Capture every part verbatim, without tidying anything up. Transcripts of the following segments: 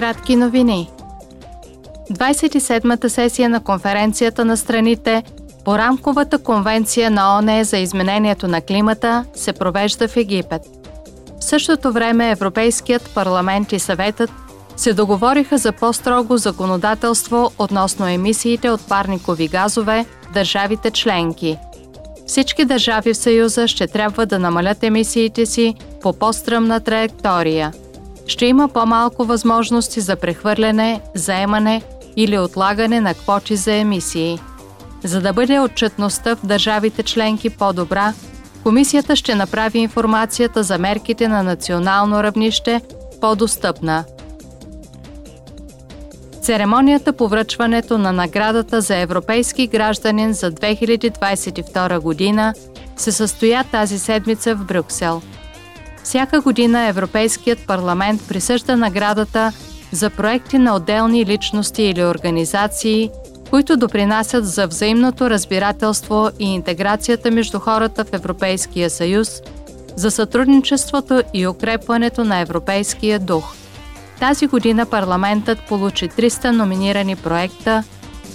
Кратки новини. двадесет и седмата сесия на конференцията на страните по рамковата конвенция на ООН за изменението на климата се провежда в Египет. В същото време Европейският парламент и Съветът се договориха за по-строго законодателство относно емисиите от парникови газове в държавите членки. Всички държави в Съюза ще трябва да намалят емисиите си по по-стръмна траектория. Ще има по-малко възможности за прехвърляне, заемане или отлагане на квоти за емисии. За да бъде отчетността в държавите членки по-добра, Комисията ще направи информацията за мерките на национално равнище по-достъпна. Церемонията по връчването на наградата за европейски гражданин за две хиляди двадесет и втора година се състоя тази седмица в Брюксел. Всяка година Европейският парламент присъжда наградата за проекти на отделни личности или организации, които допринасят за взаимното разбирателство и интеграцията между хората в Европейския съюз, за сътрудничеството и укрепването на европейския дух. Тази година парламентът получи триста номинирани проекта,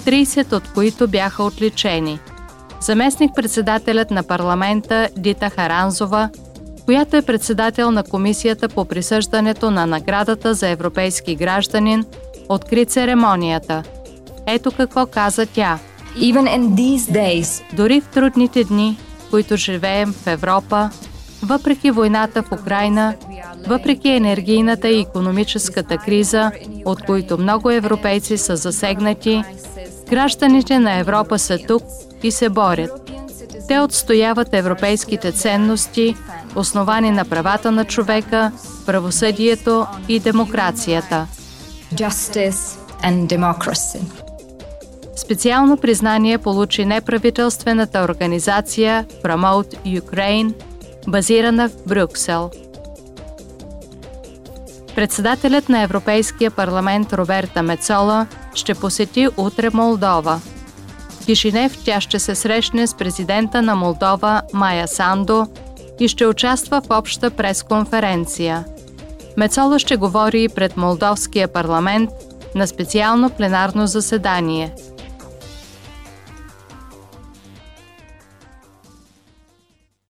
тридесет от които бяха отличени. Заместник-председателят на парламента Дита Харанзова, която е председател на Комисията по присъждането на наградата за европейски гражданин, откри церемонията. Ето какво каза тя. Even in these days, дори в трудните дни, в които живеем в Европа, въпреки войната в Украйна, въпреки енергийната и икономическата криза, от които много европейци са засегнати, гражданите на Европа са тук и се борят. Те отстояват европейските ценности, основани на правата на човека, правосъдието и демокрацията. Специално признание получи неправителствената организация Promote Ukraine, базирана в Брюксел. Председателят на Европейския парламент Роберта Мецола ще посети утре Молдова. В Кишинев тя ще се срещне с президента на Молдова Майя Сандо и ще участва в обща пресконференция. Мецола ще говори и пред Молдовския парламент на специално пленарно заседание.